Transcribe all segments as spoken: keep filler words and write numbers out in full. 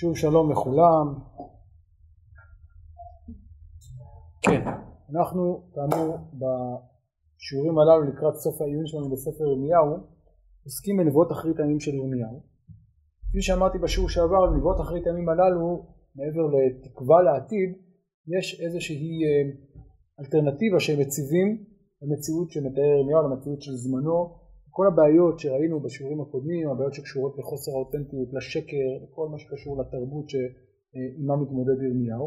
שוב שלום לכולם. כן, אנחנו כאמור בשיעורים הללו לקראת סוף העיון שלנו בספר ירמיהו עוסקים בנבואות אחרית הימים של ירמיהו. כפי שאמרתי בשיעור שעבר, בנבואות אחרית הימים הללו, מעבר לתקווה לעתיד, יש איזושהי אלטרנטיבה שהם מציבים למציאות שמתאר ירמיהו, למציאות של זמנו. כל הבעיות שראינו בשיעורים הקודמים, הבעיות שקשורות לחוסר האותנטיות, לשקר, כל מה שקשור לתרבות שעימה מתמודד ירמיהו.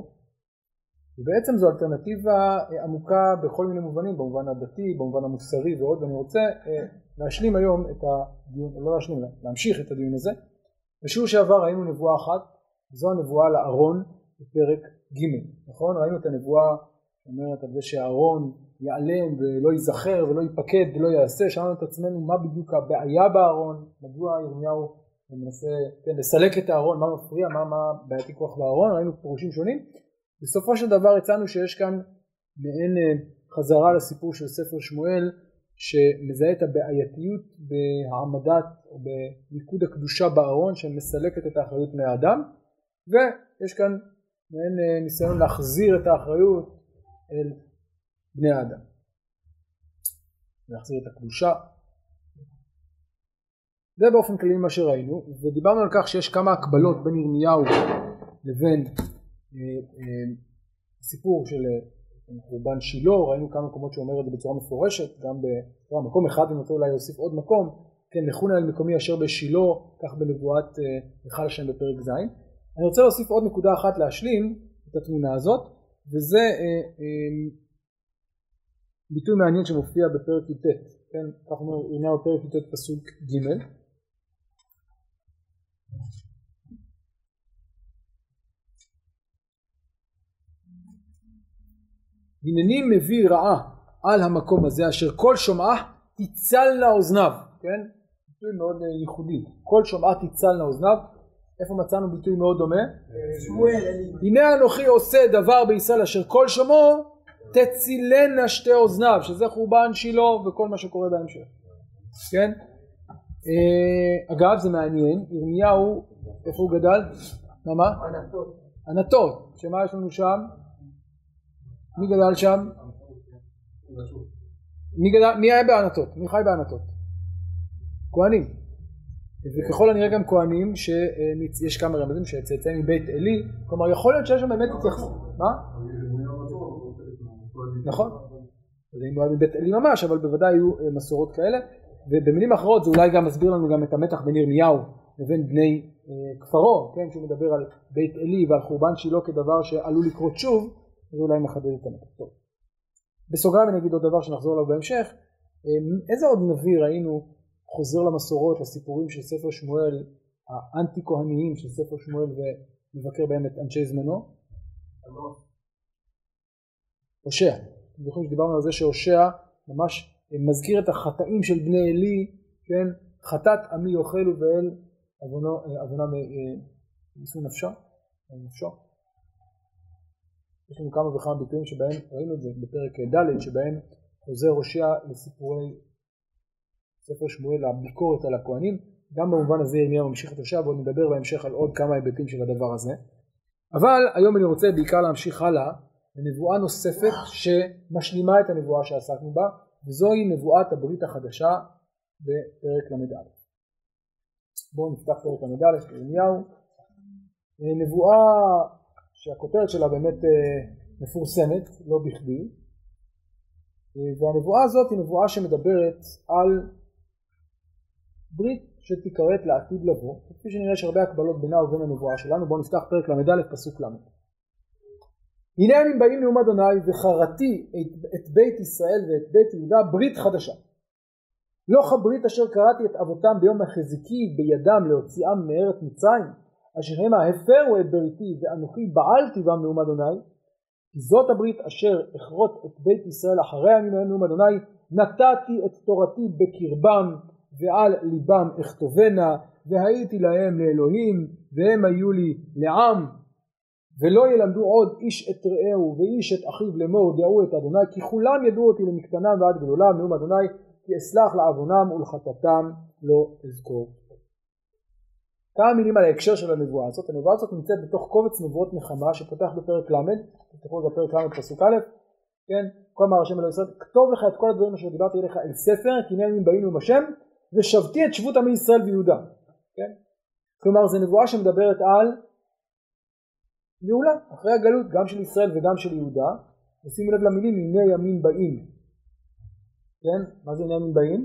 ובעצם זו אלטרנטיבה עמוקה בכל מיני מובנים, במובן הדתי, במובן המוסרי ועוד, ואני רוצה להשלים היום את הדיון, לא להשלים, להמשיך את הדיון הזה. בשיעור שעבר ראינו נבואה אחת, זו הנבואה לארון בפרק ג', נכון? ראינו את הנבואה שאומרת על זה שהארון יעלם ולא ייזכר ולא ייפקד ולא יעשה. שאלנו את עצמנו מה בדיוק הבעיה בארון, מדוע ירמיהו מנסה כן, לסלק את הארון, מה מפריע, מה, מה בעייתי כוח בארון, ראינו פירושים שונים. בסופו של דבר הצענו שיש כאן מעין חזרה לסיפור של ספר שמואל שמזהה את הבעייתיות בהעמדת או במיקוד הקדושה בארון שמסלקת את האחריות מהאדם, ויש כאן מעין ניסיון להחזיר את האחריות אל בני האדם, להחזיר את הקדושה. זה באופן כללי מה שראינו, ודיברנו על כך שיש כמה הקבלות בין ירמיהו לבין סיפור של חורבן שילה. ראינו כמה מקומות שאומר את זה בצורה מפורשת, גם במקום אחד ונותן אולי להוסיף עוד מקום, כן, לכונה אל מקומי אשר בשילה, כך בנבואת היכל השם בפרק ז'. אני רוצה להוסיף עוד נקודה אחת להשלים את התמונה הזאת, וזה ביטוי מעניין שמופיע בפרק י"ט, כן, כך אומר ירמיהו פרק י"ט פסוק ג', הנני מביא רעה על המקום הזה אשר כל שומעה תיצל לאוזניו, כן, ביטוי מאוד ייחודי, כל שומעה תיצל לאוזניו. איפה מצאנו ביטוי מאוד דומה? הנה אנוכי עושה דבר בישראל אשר כל שמו תצילנה שתי אוזניו, שזה חורבן שילה וכל מה שקורה בהמשך, כן? אגב, זה מעניין, ירמיהו, איפה הוא גדל? מה? ענתות. ענתות, שמה יש לנו שם? מי גדל שם? מי היה בענתות? מי חי בענתות? כהנים. וככל הנראה גם כהנים שיש כמה רמזים שצאצאים מבית אלי, כלומר יכול להיות שיש שם באמת התייחסות. מה? נכון, זה אם הוא היה מבית אלי ממש, אבל בוודאי היו מסורות כאלה, ובמילים אחרות זה אולי גם מסביר לנו גם את המתח בין ירמיהו לבין בני כפרו, כן, שהוא מדבר על בית אלי ועל חורבן שילה כדבר שעלול לקרות שוב, זה אולי מחדד את המתח. טוב, בסוגריים אני אגיד עוד דבר שנחזור עליו בהמשך. איזה עוד נביא ראינו חוזר למסורות, לסיפורים של ספר שמואל, האנטי כהניים של ספר שמואל, ומבקר בהם את אנשי זמנו? הושע. אתם זוכרים שדיברנו על זה שהושע ממש מזכיר את החטאים של בני אלי, כן? חטאת עמי יאכלו ואל עוונם יישאו נפשו. יש לנו כמה וכמה ביטויים שבהם ראינו את זה בפרק ד', שבהם חוזר הושע לסיפורי ספר שמואל, הביקורת על הכהנים. גם במובן הזה ירמיהו ממשיך את הושע, ועוד נדבר בהמשך על עוד כמה היבטים של הדבר הזה. אבל היום אני רוצה בעיקר להמשיך הלאה לנבואה נוספת שמשלימה את הנבואה שעסקנו בה, וזוהי נבואת הברית החדשה בפרק למד א'. בואו נפתח פרק למד א' של ירמיהו, נבואה שהכותרת שלה באמת מפורסמת, לא בכדי, והנבואה הזאת היא נבואה שמדברת על ברית שתיקראת לעתיד לבוא, כפי שנראה יש הרבה הקבלות בינה ובין הנבואה שלנו. בואו נפתח פרק למד א' פסוק למד. הנה ימים באים נאום אדוני וחרתי את, את בית ישראל ואת בית יהודה ברית חדשה. לא כברית אשר קראתי את אבותם ביום החזיקי בידם להוציאם מארץ מצרים, אשר המה הפרו את בריתי ואנוכי בעלתי בם נאום אדוני. זאת הברית אשר אחרות את בית ישראל אחרי הימים ההם נאום אדוני, נתתי את תורתי בקרבם ועל ליבם אכתובנה, והייתי להם לאלוהים והם היו לי לעם. ולא ילמדו עוד איש את רעהו ואיש את אחיו לאמור דעו את אדוני, כי כולם ידעו אותי למקטנם ועד גדולם נאום אדוני, כי אסלח לעוונם ולחטאתם לא אזכור. כמה מילים על ההקשר של הנבואה הזאת. הנבואה הזאת נמצאת בתוך קובץ נבואות נחמה שפותח בפרק למד, תפתחו את הפרק למד פסוק א', כן, כל מה השם אלוהי ישראל, כתוב לך את כל הדברים אשר דיברתי אליך אל ספר, כי הנה ימים באים עם השם, ושבתי את שבות עמי ישראל ויהודה, כן? כלומר זו נבואה שמדברת על גאולה, אחרי הגלות, גם של ישראל וגם של יהודה, ושימו לב למילים, הנה ימים באים, כן? מה זה הנה ימים באים?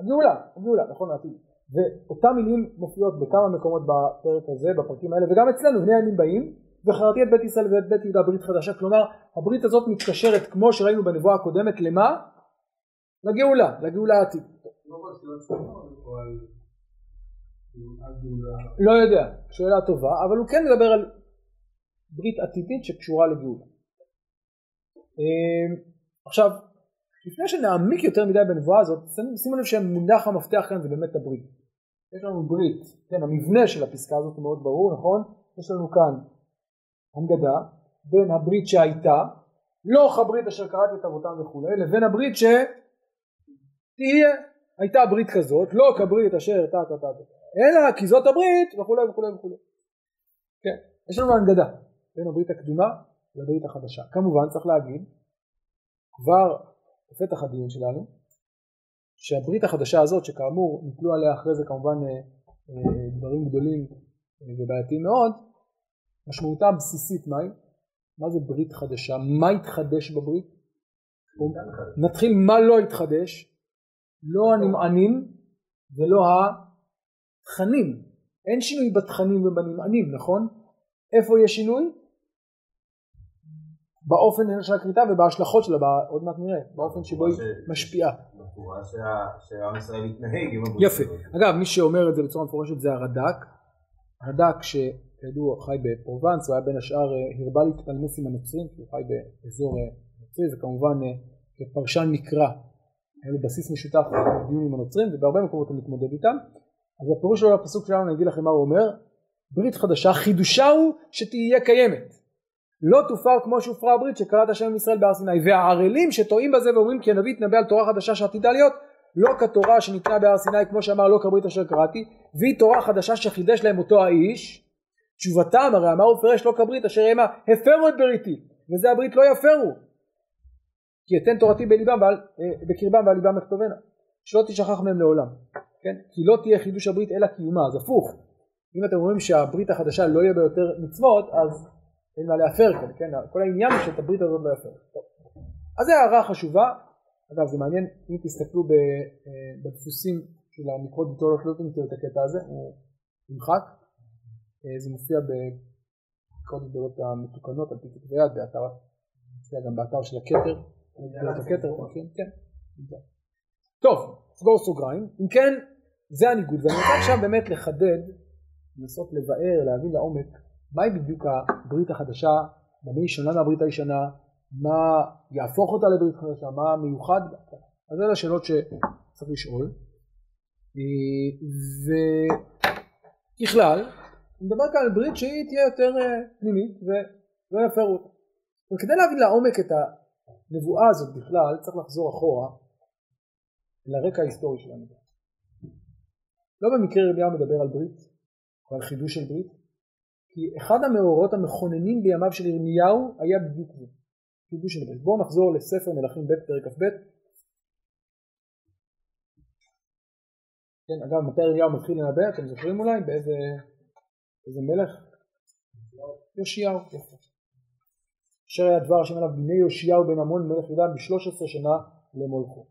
הגאולה, הגאולה, נכון העתיד. ואותה מילים מופיעות בכמה מקומות בפרק הזה, בפרקים האלה, וגם אצלנו, הנה ימים באים, וחרתי את בית ישראל ואת בית יהודה ברית חדשה, כלומר, הברית הזאת מתקשרת, כמו שראינו בנבואה הקודמת, למה? לגאולה, לגאולה העתיד. לא יודע, שאלה טובה, אבל הוא כן מדבר על ברית עתידית שקשורה לגאולה. עכשיו, לפני שנעמיק יותר מדי בנבואה הזאת, שימו לב שמונח המפתח כאן זה באמת הברית. יש לנו ברית, כן, המבנה של הפסקה הזאת הוא מאוד ברור, נכון? יש לנו כאן הנגדה בין הברית שהייתה, לא הברית אשר קראתי את אבותם וכו', לבין הברית שתהיה, הייתה ברית כזאת, לא כברית אשר תה תה תה, אלא כי זאת הברית וכו' וכו' וכו'. כן, יש לנו הנגדה בין הברית הקדומה לברית החדשה. כמובן צריך להגיד, כבר בפתח הדיון שלנו, שהברית החדשה הזאת שכאמור נפלו עליה אחרי זה כמובן דברים גדולים ובעייתיים מאוד, משמעותה הבסיסית מהי? מה זה ברית חדשה? מה התחדש בברית? נתחיל מה לא התחדש, לא הנמענים ולא התכנים. אין שינוי בתכנים ובנמענים, נכון? איפה יש שינוי? באופן של הקליטה ובהשלכות שלה, עוד מעט נראה, באופן שבו היא משפיעה. בצורה שהעם ישראל מתנהג עם הברית. יפה. אגב, מי שאומר את זה בצורה מפורשת זה הרדק. הרדק שכידוע חי בפרובנס, הוא היה בין השאר הרבה להתפלמס עם הנוצרים, הוא חי באזור נוצרי, זה כמובן כפרשן נקרא, היה בסיס משותף לדיון עם הנוצרים, ובהרבה מקומות הוא מתמודד איתם. אז בפירוש שלו לפסוק שלנו אני אגיד לכם מה הוא אומר, ברית חדשה, חידושה הוא שתהיה קיימת. לא תופר כמו שהופרה הברית שקראת השם ישראל בהר סיני, והערלים שטועים בזה ואומרים כי הנביא התנבא על תורה חדשה שעתידה להיות, לא כתורה שניתנה בהר סיני כמו שאמר לא כברית אשר קראתי, והיא תורה חדשה שחידש להם אותו האיש, תשובתם הרי אמרו פרש לא כברית אשר המה הפרו את בריתי, וזה הברית לא יפרו, כי אתן תורתי בליבם ועל, בקרבם ועל ליבם אכתובנה, שלא תשכח מהם לעולם, כן? כי לא תהיה חידוש הברית אלא קיומה, אז הפוך, אם אתם אומרים שהברית החדשה לא יהיה ביותר מצוות, אז אין מה להפר כאן, כן? כל העניין הוא שאת הברית הזאת לא יפר. טוב. אז זה הערה חשובה, אגב זה מעניין, אם תסתכלו בדפוסים של המקרות בתולות, לא תמצאו את הקטע הזה, הוא נמחק, זה מופיע בקרות בתולות המתוקנות, על פי כתבי יד, מופיע גם באתר של הכתר, הכתר, כן, כן. טוב, סגור סוגריים, אם כן, זה הניגוד, ואני רוצה עכשיו באמת לחדד, לנסות לבאר, להבין לעומק, מהי בדיוק הברית החדשה, במה היא שונה מהברית הישנה, מה יהפוך אותה לברית חדשה, מה מיוחד, אז אלה השאלות שצריך לשאול. וככלל, נדבר כאן על ברית שהיא תהיה יותר פנימית ולא יפרו אותה. וכדי להבין לעומק את הנבואה הזאת בכלל, צריך לחזור אחורה לרקע ההיסטורי שלנו. לא במקרה ירמיהו מדבר על ברית, או על חידוש של ברית, כי אחד המאורות המכוננים בימיו של ירמיהו היה בדיוק זה, חידוש של ברית. בואו נחזור לספר מלכים ב' פרק כ"ב. כן, אגב, מתי ירמיהו מתחיל לנבא? אתם זוכרים אולי? באיזה, באיזה מלך? יושיהו. אשר היה דבר השם עליו בני יושיהו בן אמון מלך יהודה ב-שלוש עשרה שנה למולכו.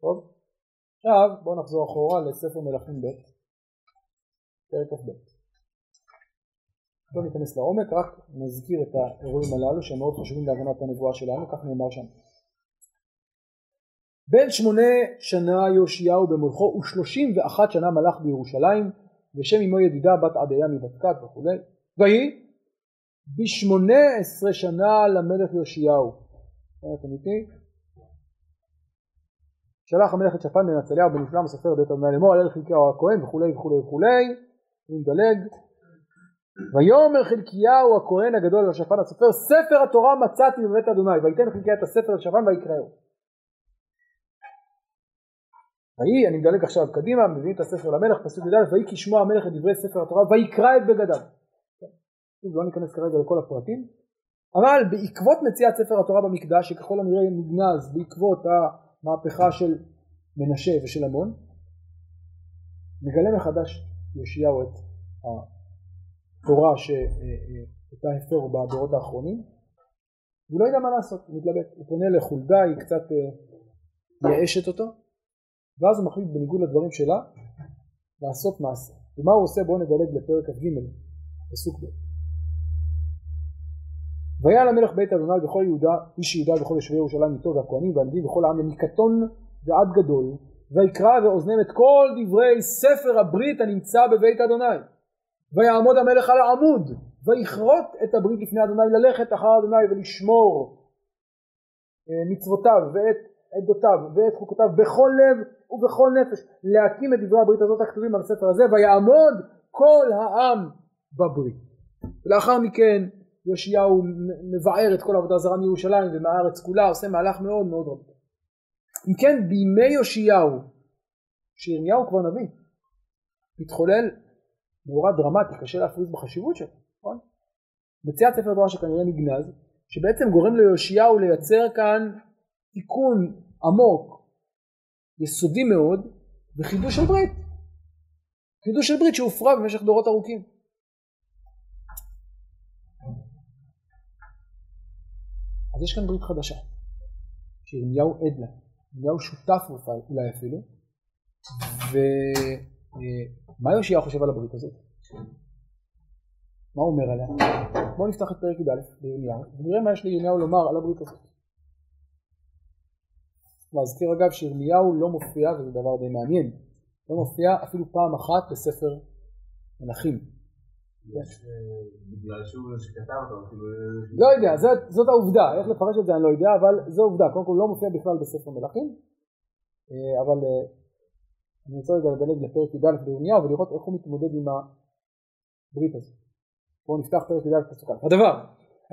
טוב? עכשיו בואו נחזור אחורה לספר מלכים ב' פרק כ"ב. לא ניכנס לעומק, רק נזכיר את האירועים הללו שהם מאוד חשובים להבנת הנבואה שלנו, כך נאמר שם. בין שמונה שנה יאשיהו במולכו ושלושים ואחת שנה מלך בירושלים, ושם אמו ידידה בת עדיה מבתקת וכו'. והיא בשמונה עשרה שנה למלך יאשיהו. אתם איתי? שלח המלך את שפן בן הצליהו בן יפלם הסופר בית אדוני לאמור על חלקיהו הכהן וכו' וכו' וכו'. אני מדלג. ויאמר חלקיהו הכהן הגדול לשפן הסופר ספר התורה מצאתי בבית אדוני, ויתן חלקיה את הספר לשפן ויקראו. ויהי, אני מדלג עכשיו קדימה, מביאים את הספר למלך, פסוק י"א, ויהי כי שמוע המלך את דברי ספר התורה, ויקרא את בגדיו. לא ניכנס כרגע לכל הפרטים, אבל בעקבות מציאת ספר התורה במקדש, שככל הנראה נגנז בעקבות המהפכה של מנשה ושל אמון, מגלה מחדש יאשיהו את התורה שהייתה הפר בדורות האחרונים, הוא לא יודע מה לעשות, הוא מתלבט, הוא פונה לחולדה, היא קצת מייאשת אותו, ואז הוא מחליט בניגוד לדברים שלה לעשות מעשה. ומה הוא עושה? בואו נדלג לפרק ג' פסוק ב'. ויעל המלך בית אדוני בכל יהודה איש יהודה בכל יושבי ירושלים איתו והכהנים והלוויים וכל העם מקטון ועד גדול, ויקרא באוזניהם את כל דברי ספר הברית הנמצא בבית אדוני. ויעמוד המלך על העמוד ויכרות את הברית לפני אדוני, ללכת אחר אדוני ולשמור מצוותיו ואת עדותיו ואת חוקותיו בכל לב ובכל נפש, להקים את דברי הברית הזאת הכתובים על הספר הזה, ויעמוד כל העם בברית. ולאחר מכן יאשיהו מבאר את כל העבודה הזרה מירושלים ומהארץ כולה, עושה מהלך מאוד מאוד רב. אם כן, בימי יאשיהו, כשירמיהו כבר נביא, מתחולל מאורע דרמטי, קשה להפריז בחשיבות שלו, נכון? מציאת ספר התורה שכנראה נגנז, שבעצם גורם ליאשיהו לייצר כאן תיקון עמוק, יסודי מאוד, וחידוש של ברית. חידוש של ברית שהופרה במשך דורות ארוכים. אז יש כאן ברית חדשה, שירמיהו עד לה, ירמיהו שותף אולי אפילו, ומה יאשיהו חושב על הברית הזאת? מה הוא אומר עליה? בואו נפתח את פרק י"א בירמיהו, ונראה מה יש לירמיהו לומר על הברית הזאת. להזכיר אגב שירמיהו לא מופיע, וזה דבר די מעניין, לא מופיע אפילו פעם אחת בספר מלכים. יש בגלל שהוא שכתב אותו. לא יודע, זאת העובדה, איך לפרש את זה אני לא יודע, אבל זו עובדה, קודם כל לא מופיע בכלל בספר מלכים, אבל אני רוצה רגע לדלג לפרק י"א בירמיהו ולראות איך הוא מתמודד עם הברית הזאת. בואו נפתח פרק י"א פסוק א'. הדבר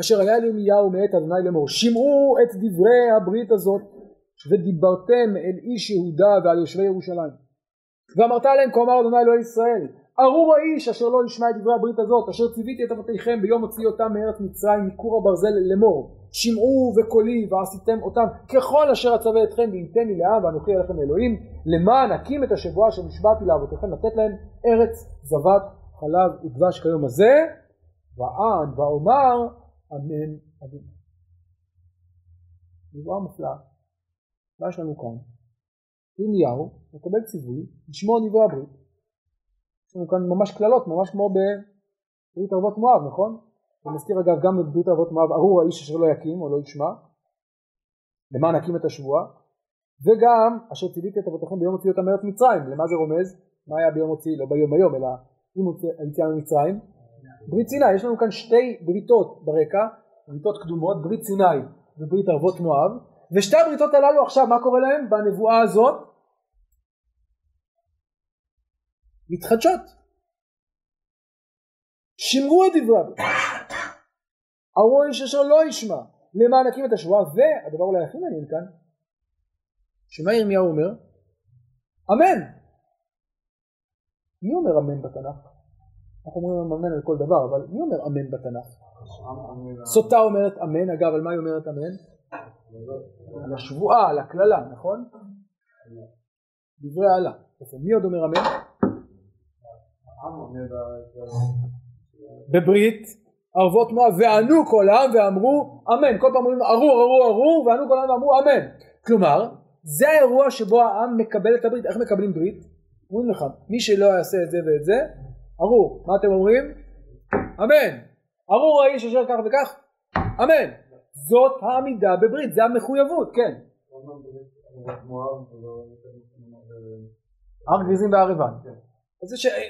אשר היה לירמיהו מאת אדוני לאמור, שמעו את דברי הברית הזאת ודיברתם אל איש יהודה ועל יושבי ירושלים, ואמרת להם כה אמר אדוני אלוהי ישראל, ארור האיש אשר לא ישמע את דברי הברית הזאת אשר ציוויתי את אבותיכם ביום הוציא אותם מארץ מצרים מכור הברזל לאמור, שמעו וקולי ועשיתם אותם ככל אשר אצווה אתכם, והייתם לי לעם ואנוכי אליכם אלוהים, למען אקים את השבועה אשר נשבעתי לאבותיכם לתת להם ארץ זבת חלב ודבש כיום הזה, ואען ואומר אמן אמן. נבואה מופלאה. מה יש לנו כאן? ירמיהו מקבל ציווי לשמור דברי הברית. יש לנו כאן ממש כללות, ממש כמו בברית ערבות מואב, נכון? אני מזכיר אגב גם בברית ערבות מואב, ארור האיש אשר לא יקים או לא ישמע, למען הקים את השבועה, וגם אשר ציוויתי את אבותיכם ביום הוציא אותם מארץ מצרים. למה זה רומז? מה היה ביום הוציא? לא ביום היום, אלא עם היציאה ממצרים. ברית סיני, יש לנו כאן שתי בריתות ברקע, בריתות קדומות, ברית סיני וברית ערבות מואב. ושתי הבריתות הללו עכשיו, מה קורה להם? בנבואה הזאת מתחדשות. שמרו את דברי הברית. ארור האיש אשר לא ישמע, למען הקים את השבועה. והדבר אולי הכי מעניין כאן, שמה ירמיהו אומר? אמן. מי אומר אמן בתנ"ך? אנחנו אומרים אמן על כל דבר, אבל מי אומר אמן בתנ"ך? סוטה אומרת אמן, אגב, על מה היא אומרת אמן? על השבועה, על הכללה, נכון? דברי העלה. מי עוד אומר אמן? בברית ערבות מואב, וענו כל העם ואמרו אמן. כל פעם אומרים ארור ארור ארור, וענו כל העם ואמרו אמן. כלומר, זה האירוע שבו העם מקבל את הברית. איך מקבלים ברית? אומרים לך, מי שלא יעשה את זה ואת זה, ארור. מה אתם אומרים? אמן. ארור האיש אשר כך וכך, אמן. זאת העמידה בברית, זה המחויבות, כן. הר גריזים והר עיבל.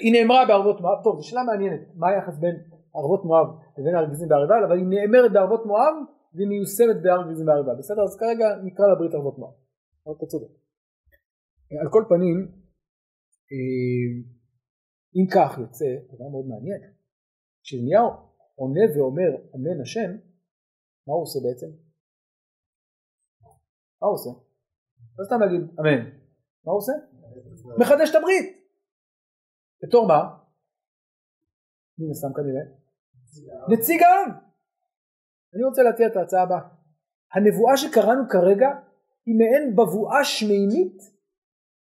היא נאמרה בערבות מואב, טוב, זו שאלה מעניינת, מה היחס בין ערבות מואב לבין הר גריזים והר עיבל, אבל היא נאמרת בערבות מואב והיא מיושמת בהר גריזים והר עיבל. בסדר, אז כרגע נקרא לברית ערבות מואב. אבל תצודק. על כל פנים, אם כך יוצא, זה מאוד מעניין, כשירמיהו עונה ואומר אמן השם, מה הוא עושה בעצם? מה הוא עושה? לא סתם להגיד אמן. מה הוא עושה? מחדש את הברית. בתור מה? מי נסם כנראה? נציג העם. אני רוצה להציע את ההצעה הבאה. הנבואה שקראנו כרגע היא מעין בבואה שמימית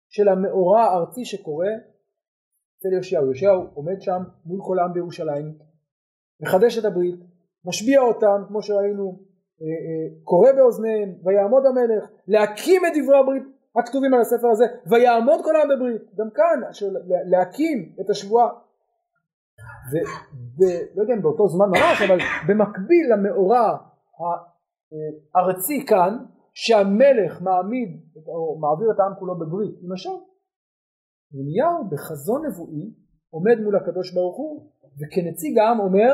של המאורע הארצי שקורה אצל יושיהו. יושיהו עומד שם מול כל העם בירושלים, מחדש את הברית, משביע אותם כמו שראינו, קורא באוזניהם, ויעמוד המלך, להקים את דברי הברית הכתובים על הספר הזה, ויעמוד כל העם בברית. גם כאן, להקים את השבועה. ולא יודע אם באותו זמן ממש, אבל במקביל למאורע הארצי כאן, שהמלך מעמיד או מעביר את העם כולו בברית, למשל, ירמיהו בחזון נבואי עומד מול הקדוש ברוך הוא, וכנציג העם אומר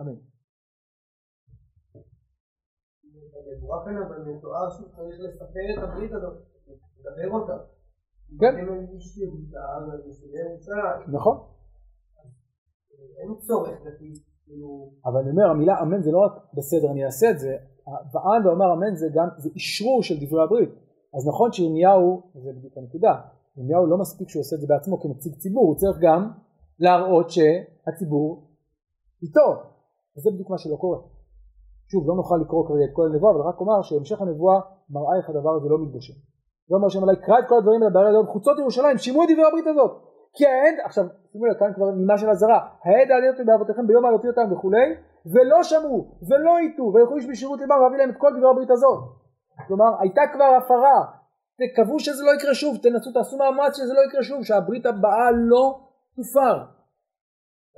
אמן. נבואה כאן, אבל מתואר שצריך לספר את הברית הזאת, לדבר אותה. כן. אם אין איש יהודה, אבל בשבילי ירושלים. נכון. אין צורך לפי, כאילו... אבל אני אומר, המילה אמן זה לא רק בסדר, אני אעשה את זה. ועד ואמר אמן זה גם, זה אישרור של דברי הברית. אז נכון שירמיהו, זה בדיוק הנקודה, ירמיהו לא מספיק שהוא עושה את זה בעצמו כנציג ציבור, הוא צריך גם להראות שהציבור איתו. וזה בדיוק מה שלא קורה. שוב, לא נוכל לקרוא כרגע את כל הנבואה, אבל רק אומר שהמשך הנבואה מראה איך הדבר הזה לא מתגשם. זה אומר שהם עלי קרא את כל הדברים על הבעיה הזאת, חוצות ירושלים, שימו את דברי הברית הזאת. כי העד, עכשיו, שימו לכאן כבר מימה של הזרה, העד העדי אותם בעבותיכם ביום העלותי אותם וכולי, ולא שמרו, ולא איתו, וילכו איש בשירות ליבם להביא להם את כל דברי הברית הזאת. כלומר, הייתה כבר הפרה, תקוו שזה לא יקרה שוב, תנסו, תעשו מאמץ שזה לא יקרה שוב, שהברית הבאה לא תופר.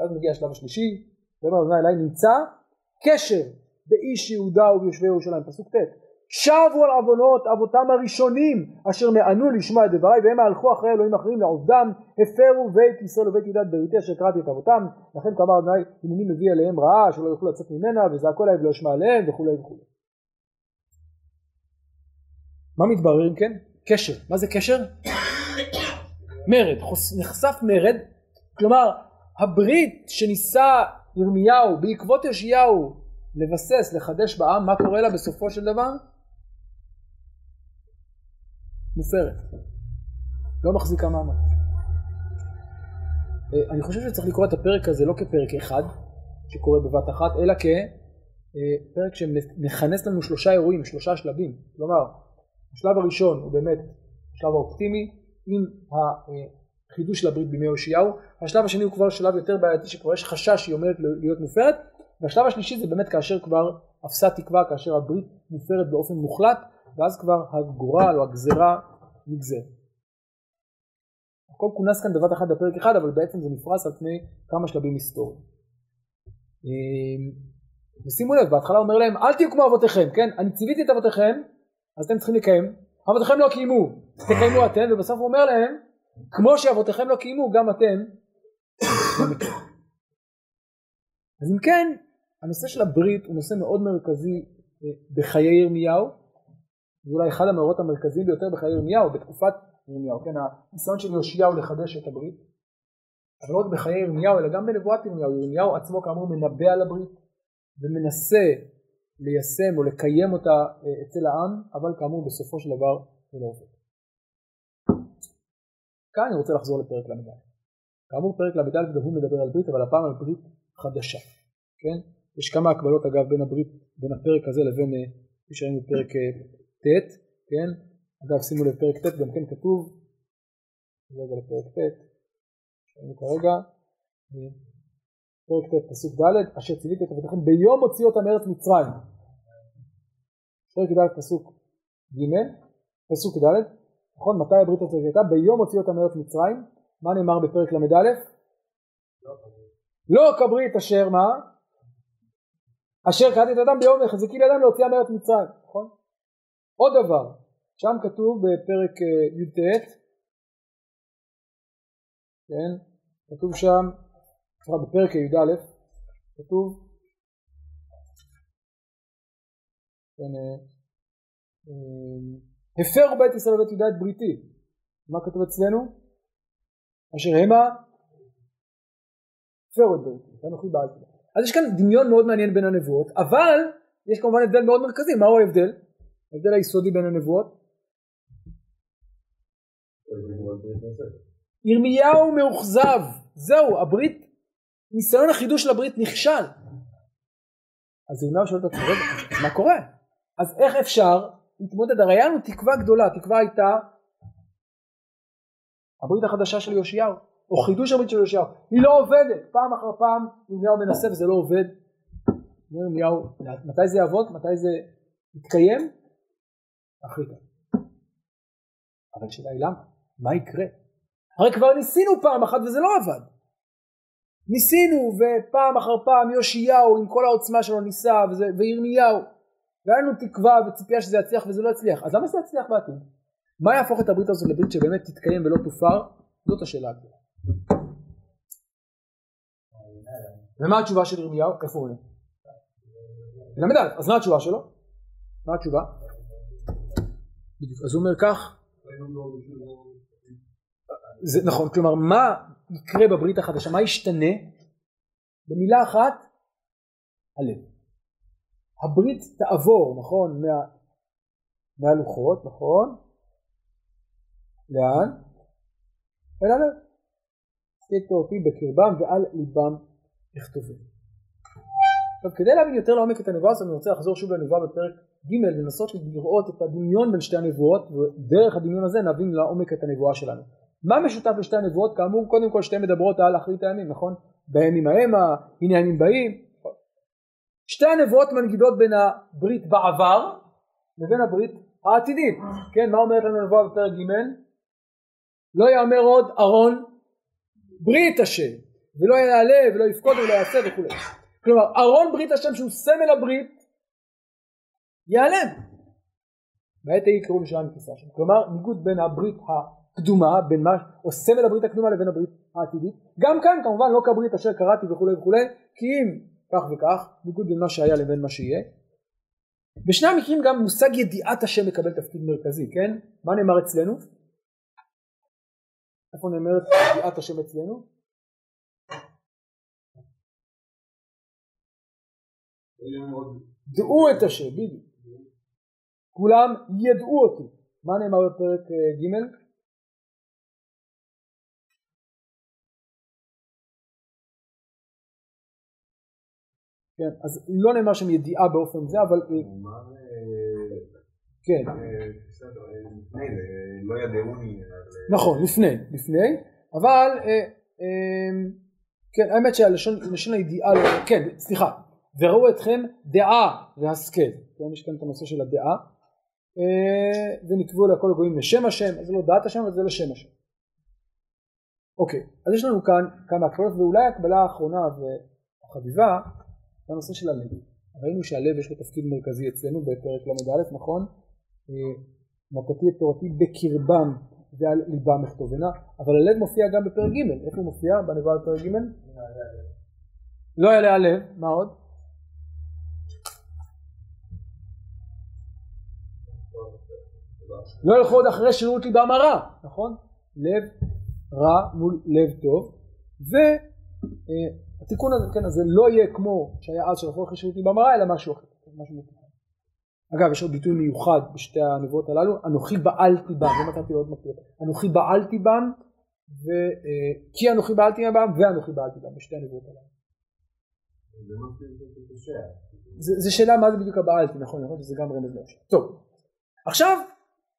אז מגיע השלב השלישי, ואומר אדוני אליי נמצא קשר באיש יהודה וביושבי ירושלים, פסוק ט' שבו על עוונות אבותם הראשונים אשר נענו לשמוע את דבריי והם הלכו אחרי אלוהים אחרים לעובדם, הפרו בית ישראל ובית יהודה בריתי אשר קראתי את אבותם, לכן כאמר אדוני הנני מביא עליהם רעה שלא יוכלו לצאת ממנה וזעקו עליי ולא ישמע עליהם וכולי וכולי. מה מתברר אם כן? קשר. מה זה קשר? מרד, נחשף מרד, כלומר הברית שניסה ירמיהו בעקבות יאשיהו לבסס, לחדש בעם, מה קורה לה בסופו של דבר? מופרת. לא מחזיקה מעמד. אני חושב שצריך לקרוא את הפרק הזה לא כפרק אחד, שקורה בבת אחת, אלא כפרק שמכנס לנו שלושה אירועים, שלושה שלבים. כלומר, השלב הראשון הוא באמת השלב האופטימי, עם החידוש של הברית בימי יאשיהו. השלב השני הוא כבר שלב יותר בעייתי, שכבר יש חשש שהיא עומדת להיות מופרת. והשלב השלישי זה באמת כאשר כבר אפסה תקווה, כאשר הברית מופרת באופן מוחלט, ואז כבר הגורל או הגזרה נגזר. הכל כונס כאן בבת אחת בפרק אחד, אבל בעצם זה נפרס על פני כמה שלבים היסטוריים. ושימו לב, בהתחלה אומר להם, אל תהיו כמו אבותיכם, כן? אני ציוויתי את אבותיכם, אז אתם צריכים לקיים. אבותיכם לא קיימו, תקיימו אתם, ובסוף הוא אומר להם, כמו שאבותיכם לא קיימו, גם אתם לא מקיימו. אז אם כן, הנושא של הברית הוא נושא מאוד מרכזי בחיי ירמיהו, ואולי אחד המאורות המרכזיים ביותר בחיי ירמיהו, בתקופת ירמיהו, כן, הניסיון של יאשיהו לחדש את הברית, אבל לא רק בחיי ירמיהו, אלא גם בנבואת ירמיהו, ירמיהו עצמו כאמור מנבא על הברית, ומנסה ליישם או לקיים אותה אצל העם, אבל כאמור בסופו של דבר זה לא עובד. כאן אני רוצה לחזור לפרק למדל. כאמור פרק למדל גם הוא מדבר על ברית, אבל הפעם על ברית חדשה, כן? יש כמה הקבלות אגב בין הברית, בין הפרק הזה לבין כפי שראינו פרק ט', כן? אגב שימו לב פרק ט' גם כן כתוב, רגע לפרק ט', שראינו כרגע, פרק ט' פסוק ד', אשר ציוויתי את אבותיכם ביום הוציאו אותם מארץ מצרים, פרק ד' פסוק ג', פסוק ד', נכון? מתי הברית הזאת הייתה? ביום הוציאו אותם מארץ מצרים, מה נאמר בפרק למד א'? לא כברית אשר מה? אשר קראתי את אדם ביום ויחזקי לידם להוציאה מארץ מצרים, נכון? עוד דבר, שם כתוב בפרק י"ט, כן? כתוב שם, סליחה בפרק י"א, כתוב, כן, הפרו בית ישראל ובית יהודה את בריתי, מה כתוב אצלנו? אשר המה? אז יש כאן דמיון מאוד מעניין בין הנבואות, אבל יש כמובן הבדל מאוד מרכזי. מהו ההבדל? ההבדל היסודי בין הנבואות? ירמיהו מאוכזב, זהו, הברית, ניסיון החידוש של הברית נכשל. אז ירמיהו שואל את עצמו, אז מה קורה? אז איך אפשר להתמודד? הרי היינו תקווה גדולה, תקווה הייתה הברית החדשה של יאשיהו, או חידוש הברית של יאשיהו, היא לא עובדת, פעם אחר פעם ירמיהו מנסה וזה לא עובד. ירמיהו, מתי זה יעבוד? מתי זה יתקיים? אחרי כך. אבל שאלה היא למה? מה יקרה? הרי כבר ניסינו פעם אחת וזה לא עבד. ניסינו ופעם אחר פעם יאשיהו עם כל העוצמה שלו ניסה וזה, וירמיהו, והיינו תקווה וציפייה שזה יצליח וזה לא יצליח. אז למה זה יצליח בעתיד? מה יהפוך את הברית הזאת לברית שבאמת תתקיים ולא תופר? זאת השאלה הזאת. ומה התשובה של ירמיהו? איפה הוא? למדל, אז מה התשובה שלו? מה התשובה? אז הוא אומר כך, זה נכון, כלומר מה יקרה בברית החדשה, מה ישתנה? במילה אחת, הלב. הברית תעבור, נכון, מה, מהלוחות, נכון, לאן? אל הלב. עשית אותי בקרבם ועל ליבם יכתובים. עכשיו כדי להבין יותר לעומק את הנבואה, אני רוצה לחזור שוב לנבואה בפרק ג' לנסות לראות את הדמיון בין שתי הנבואות, ודרך הדמיון הזה נבין לעומק את הנבואה שלנו. מה משותף לשתי הנבואות? כאמור, קודם כל שתי מדברות על אחרית הימים, נכון? בימים ההמה, הנה הימים באים. שתי הנבואות מנגידות בין הברית בעבר לבין הברית העתידית. כן, מה אומרת לנו הנבואה בפרק ג'? לא יאמר עוד ארון ברית השם, ולא יעלה ולא יפקוד ולא יעשה וכו'. כלומר, ארון ברית השם שהוא סמל הברית, ייעלם. ועת היא יקראו לשלם כיסא השם. כלומר, ניגוד בין הברית ה... קדומה, בין מה, או סמל הברית הקדומה לבין הברית העתידית. גם כאן כמובן לא כברית אשר קראתי וכו' וכו', כי אם כך וכך, ניגוד בין מה שהיה לבין מה שיהיה. בשני המקרים גם מושג ידיעת השם מקבל תפקיד מרכזי, כן? מה נאמר אצלנו? איפה נאמרת ידיעת השם אצלנו? דעו את השם, בידי. כולם ידעו אותי. מה נאמר בפרק ג'? כן, אז לא נאמר שם ידיעה באופן זה, אבל... נאמר... כן. בסדר, לפני, לא ידעוני... נכון, לפני, לפני, אבל... כן, האמת שהלשון הידיעה... כן, סליחה, וראו אתכם דעה והשכל. כאן יש כאן את הנושא של הדעה, ונקבעו לכל הגויים לשם השם, אז זה לא דעת השם, אבל זה לשם השם. אוקיי, אז יש לנו כאן כמה הקבלות, ואולי הקבלה האחרונה והחביבה, זה הנושא של הלב. ראינו שהלב יש לו תפקיד מרכזי אצלנו בפרק למד א', נכון? נתתי את תורתי בקרבם ועל ליבם יכתובנה, אבל הלב מופיע גם בפרק ג'. איפה הוא מופיע בנבואה בפרק ג'? לא יעלה הלב, מה עוד? לא ילכו עוד אחרי שרירות ליבם הרע, נכון? לב רע מול לב טוב, ו... התיקון הזה, כן, זה לא יהיה כמו שהיה אז שלחו אחרי שירות במראה, אלא משהו אחר, משהו מתוקן. אגב, יש עוד ביטוי מיוחד בשתי הנבואות הללו, אנוכי בעלתי בם, לא מצאתי עוד מכיר, אנוכי בעלתי בם, ו... כי אנוכי בעלתי בם, ואנוכי בעלתי בם, בשתי הנבואות הללו. זה שאלה מה זה בדיוק הבעלתי, נכון, נכון, זה גם רמז לאושר. טוב, עכשיו,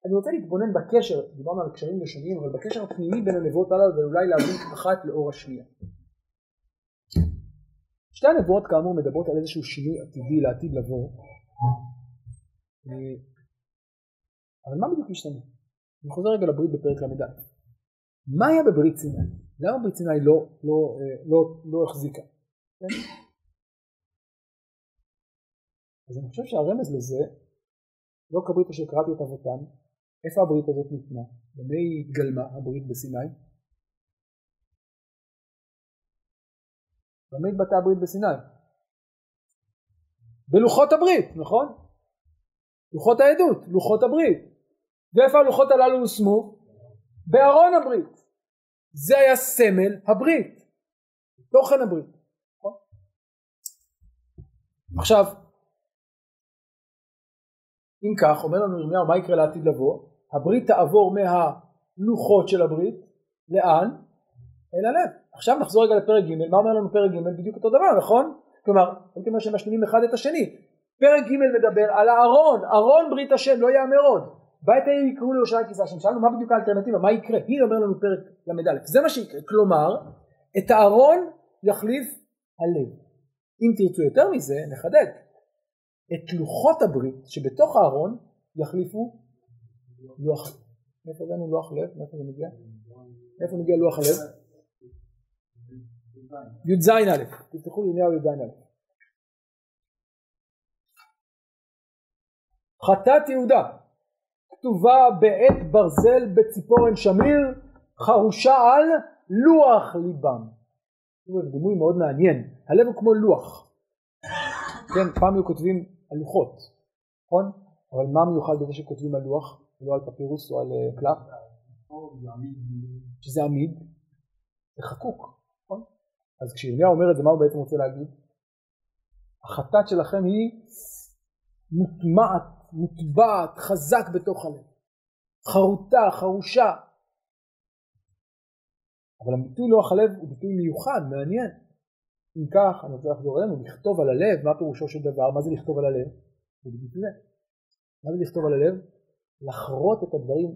אני רוצה להתבונן בקשר, דיברנו על הקשרים לשוניים, אבל בקשר הפנימי בין הנבואות הללו, ואולי להבין אחת לאור השנייה. שתי הנבואות כאמור מדברות על איזשהו שינוי עתידי לעתיד לבוא. אבל מה בדיוק משתנה? אני חוזר רגע לברית בפרק למד. מה היה בברית סיני? למה ברית סיני לא, לא, לא, לא החזיקה? אז אני חושב שהרמז לזה, לא כברית אשר קראתי אותה וכאן, איפה הברית הזאת ניתנה? במה היא התגלמה הברית בסיני? במה התבטא הברית בסיני? בלוחות הברית, נכון? לוחות העדות, לוחות הברית. ואיפה הלוחות הללו הושמו? בארון הברית. זה היה סמל הברית, תוכן הברית, נכון? עכשיו, אם כך, אומר לנו ירמיהו, מה יקרה לעתיד לבוא? הברית תעבור מה הלוחות של הברית, לאן? אל הלב. עכשיו נחזור רגע לפרק ג', מה אומר לנו פרק ג'? בדיוק אותו דבר, נכון? כלומר, הייתי אומר שמשלימים אחד את השני. פרק ג' מדבר על הארון, ארון ברית השם, לא יאמר עוד. בית היו יקראו לירושלים כיסא השם, שאלנו מה בדיוק האלטרנטיבה, מה יקרה? היא אומר לנו פרק למדלת, זה מה שיקרה, כלומר, את הארון יחליף הלב. אם תרצו יותר מזה, נחדד. את לוחות הברית שבתוך הארון יחליפו לוח. איפה הגענו לוח לב? איפה זה מגיע? איפה מגיע לוח הלב? י"ז א', תפתחו ירמיהו י"ז א'. חטאת יהודה כתובה בעת ברזל בציפורן שמיר, חרושה על לוח ליבם. זה דימוי מאוד מעניין, הלב הוא כמו לוח. כן, פעם היו כותבים על לוחות, נכון? אבל מה מיוחד בזה שכותבים על לוח, לא על פפירוס או על קלף? שזה עמיד, זה חקוק, נכון? אז כשירמיהו אומר את זה, מה הוא בעצם רוצה להגיד? החטאת שלכם היא מוטמעת, מוטבעת, חזק בתוך הלב, חרוטה, חרושה. אבל הביטוי לוח הלב הוא ביטוי מיוחד, מעניין. אם כך, אני רוצה לחזור אלינו, לכתוב על הלב, מה פירושו של דבר, מה זה לכתוב על הלב? זה ביטוי. מה זה לכתוב על הלב? לחרות את הדברים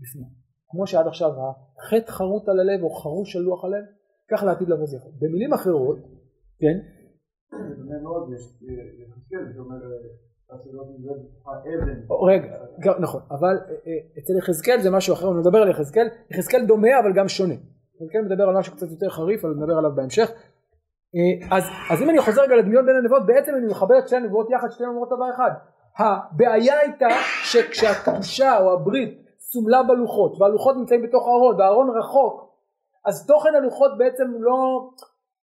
בפנים. כמו שעד עכשיו, החטא חרוט על הלב או חרוש של לוח הלב, כך לעתיד לבוא זה. במילים אחרות, כן? זה דומה מאוד, יחזקאל, זאת אומרת, רגע, נכון, אבל אצל יחזקאל זה משהו אחר, הוא מדבר על יחזקאל, יחזקאל דומה אבל גם שונה, יחזקאל מדבר על משהו קצת יותר חריף, אבל נדבר עליו בהמשך. אז אם אני חוזר רגע לדמיון בין הנבואות, בעצם אני מחבר את שתי הנבואות יחד, שתי אומרות דבר אחד, הבעיה הייתה שכשהקדושה או הברית סומלה בלוחות, והלוחות נמצאים בתוך הארון, והארון רחוק, אז תוכן הלוחות בעצם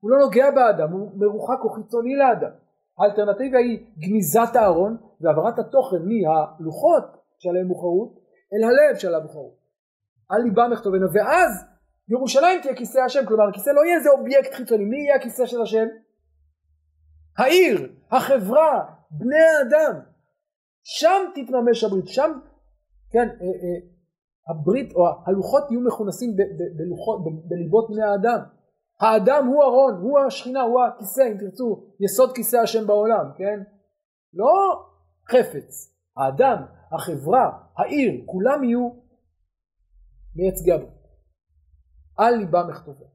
הוא לא נוגע באדם, הוא מרוחק, הוא חיצוני לאדם. האלטרנטיבה היא גניזת הארון ועברת התוכן מהלוחות שעליהם מוכרות אל הלב שעליו מוכרות. על ליבה מכתובנו, ואז ירושלים תהיה כיסא השם, כלומר הכיסא לא יהיה איזה אובייקט חיצוני, מי יהיה הכיסא של השם? העיר, החברה, בני האדם, שם תתממש הברית, שם כן, אה, אה, הברית או הלוחות יהיו מכונסים ב, ב, בלוחות, ב, בליבות בני האדם. האדם הוא ארון, הוא השכינה, הוא הכיסא, אם תרצו, יסוד כיסא השם בעולם, כן? לא חפץ, האדם, החברה, העיר, כולם יהיו מייצגי הברית. על ליבה מכתובה.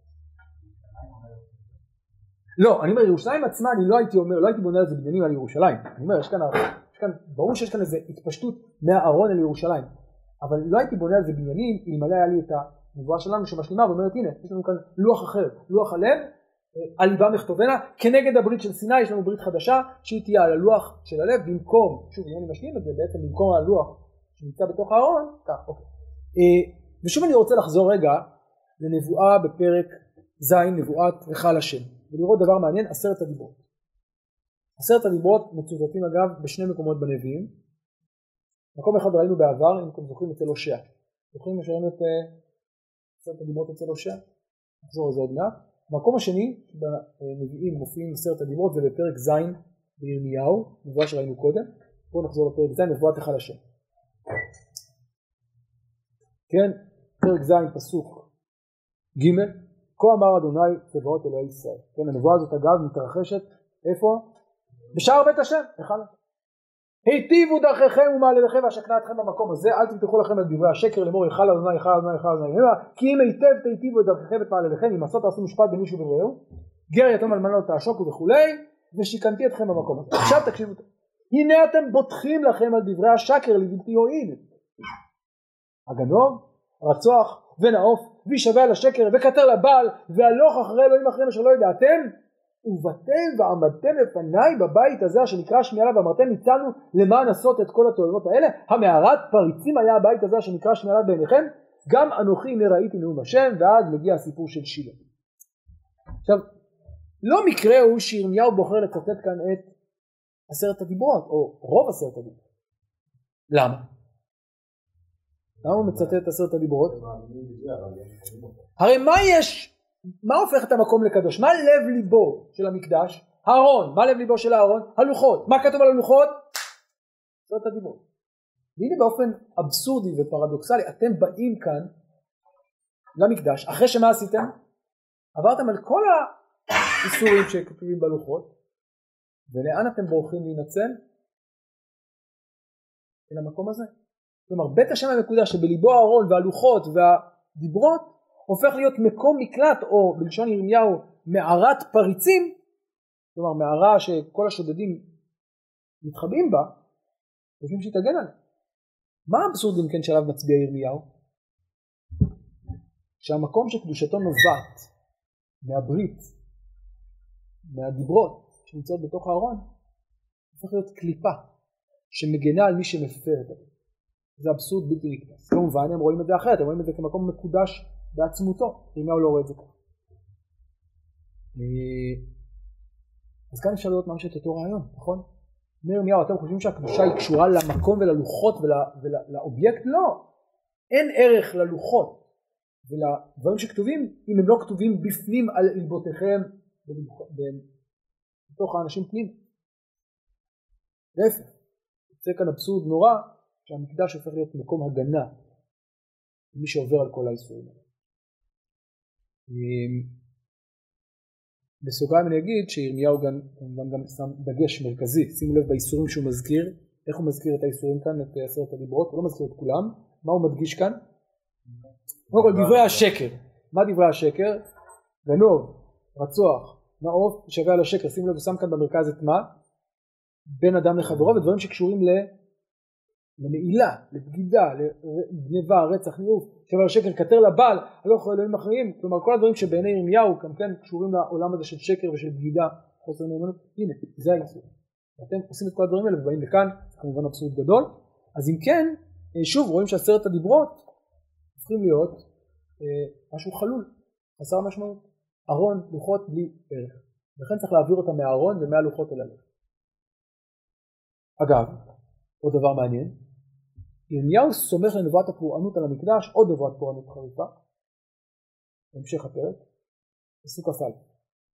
לא, אני אומר, ירושלים עצמה, אני לא הייתי אומר, לא הייתי בונה את זה בניינים על ירושלים. אני אומר, יש כאן, יש כאן, ברור שיש כאן איזו התפשטות מהארון אל ירושלים. אבל לא הייתי בונה את זה בניינים, אם עליה היה לי את ה... הנבואה שלנו שמשלימה ואומרת הנה יש לנו כאן לוח אחר, לוח הלב, על ליבה מכתובנה, כנגד הברית של סיני יש לנו ברית חדשה שהיא תהיה על הלוח של הלב במקום, שוב אם אני משלים את זה בעצם במקום הלוח שנמצא בתוך הארון, כך אוקיי. ושוב אני רוצה לחזור רגע לנבואה בפרק ז', נבואת היכל השם, ולראות דבר מעניין, עשרת הדיברות. עשרת הדיברות מצוותים אגב בשני מקומות בנביאים, מקום אחד ראינו בעבר, אם אתם זוכרים אצל הושע, זוכרים משלם את עשרת הדיברות אצל הושע, נחזור לזה עוד מעט. המקום השני, בנביאים מופיעים עשרת הדיברות, זה בפרק ז' בירמיהו, נבואה שראינו קודם. בואו נחזור לפרק ז', נבואת היכל השם. כן, פרק ז', פסוק ג', כה אמר אדוני צבאות אלוהי ישראל. כן, הנבואה הזאת אגב מתרחשת, איפה? בשער בית השם, היכל. היטיבו דרכיכם ומעלליכם והשכנה אתכם במקום הזה, אל תמתחו לכם על דברי השקר לאמור היכל אדוני היכל אדוני היכל אדוני, כי אם היטב תיטיבו את דרכיכם ואת מעלליכם, אם עשו תעשו משפט בין איש וברעהו, גר יתום אלמנה לא תעשוק וכולי, ושכנתי אתכם במקום הזה. עכשיו תקשיבו, הנה אתם בוטחים לכם על דברי השקר לבלתי יועיל, הגנוב, רצוח ונעוף, וישבע לשקר וקטר לבעל, והלוך אחרי אלוהים אחרים אשר לא ידעתם, ובאתם ועמדתם לפניי בבית הזה אשר נקרא שמי עליו, ואמרתם איתנו למען עשות את כל התולדות האלה, המערת פריצים היה הבית הזה אשר נקרא שמי עליו בעיניכם, גם אנוכי הנה ראיתי נאום השם, ואז מגיע הסיפור של שילה. עכשיו, לא מקרה הוא שירמיהו בוחר לצטט כאן את עשרת הדיברות, או רוב עשרת הדיברות. למה? למה הוא מצטט את עשרת הדיברות? הרי מה יש? מה הופך את המקום לקדוש? מה לב ליבו של המקדש? הארון. מה לב ליבו של הארון? הלוחות. מה כתוב על הלוחות? זאת הדיבור. והנה באופן אבסורדי ופרדוקסלי, אתם באים כאן למקדש, אחרי שמה עשיתם? עברתם על כל האיסורים שכתובים בלוחות, ולאן אתם בורחים להינצל? אל המקום הזה. כלומר, בית השם המקודש שבליבו הארון והלוחות והדיברות, הופך להיות מקום מקלט, או בלשון ירמיהו, מערת פריצים, כלומר, מערה שכל השודדים מתחבאים בה, חושבים שיתגן עליה. מה האבסורדים כן שעליו מצביע ירמיהו? שהמקום שקדושתו נובעת מהברית, מהדיברות שנמצאות בתוך הארון, הופך להיות קליפה שמגנה על מי שמפר את הברית. זה אבסורד בלתי נקנס. כמובן הם רואים את זה אחרת, הם רואים את זה כמקום מקודש בעצמותו. ירמיהו לא רואה את זה כך. אז כאן אפשר לראות ממש את אותו רעיון, נכון? ירמיהו, אתם חושבים שהקדושה היא קשורה למקום וללוחות ולאובייקט? לא. אין ערך ללוחות ולדברים שכתובים, אם הם לא כתובים בפנים על ליבותיכם בתוך האנשים פנים. להפך, זה כאן אבסורד נורא, שהמקדש הופך להיות מקום הגנה למי שעובר על כל האיסורים. בסוגריים אני אגיד שירמיהו גם, גם, גם שם דגש מרכזי, שימו לב באיסורים שהוא מזכיר, איך הוא מזכיר את האיסורים כאן, את עשרת הדיברות, הוא לא מזכיר את כולם, מה הוא מדגיש כאן? קודם כל דברי השקר, מה דברי השקר? גנוב, רצוח, מעוף, שווה על השקר, שימו לב הוא שם כאן במרכז את מה? בין אדם לחברו ודברים שקשורים ל... למעילה, לבגידה, לגניבה, רצח, ניאוף, שווה לשקר, כתר לבעל, הלוך אלוהים אחרים, כלומר כל הדברים שבעיני ירמיהו כאן כן קשורים לעולם הזה של שקר ושל בגידה, חוסר נאמנות, הנה, זה האיסור. אתם עושים את כל הדברים האלה ובאים לכאן, זה כמובן אבסורד גדול, אז אם כן, שוב רואים שעשרת הדיברות צריכים להיות אה, משהו חלול, חסר משמעות, ארון, לוחות בלי ערך, לכן צריך להעביר אותם מהארון ומהלוחות אל הלב. אגב, עוד דבר מעניין, ירמיהו סומך לנבואת הפורענות על המקדש, עוד נבואת פורענות חריפה, בהמשך הפרק, פסוק כ"א.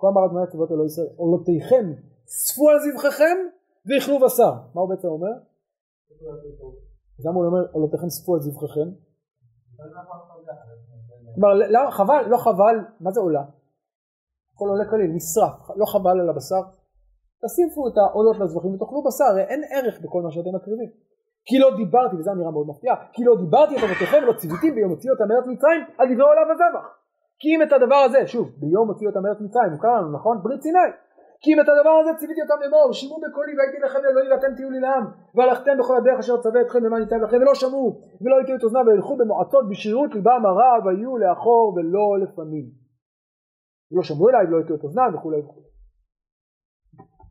כה אמר אדוני צבאות אלוהי ישראל, עולותיכם ספו על זבחיכם ואכלו בשר. מה הוא בעצם אומר? אז למה הוא אומר עולותיכם ספו על זבחיכם? כלומר, חבל, לא חבל, מה זה עולה? הכל עולה כליל, נשרף, לא חבל על הבשר. תסיפו את העולות לזבחים ותאכלו בשר, אין ערך בכל מה שאתם מקריבים. כי לא דיברתי, וזו אמירה מאוד מפתיעה, כי לא דיברתי את עבודתכם ולא ציוויתי ביום הוציא אותם מארץ מצרים על דברי עולה וזבח. כי אם את הדבר הזה, שוב, ביום הוציא אותם מארץ מצרים, הוא קרא לנו, נכון? ברית סיני. כי אם את הדבר הזה ציוויתי אותם לאמור, שמעו בקולי והייתי לכם לאלוהים ואתם תהיו לי לעם, והלכתם בכל הדרך אשר צווה אתכם למען יתן לכם, ולא שמעו, ולא הטו את אוזנם, והלכו במועצות בשרירות ליבם הרע, והיו לאחור ולא לפנים. ולא שמעו אליי ולא הטו את אוזנם וכו' וכו'.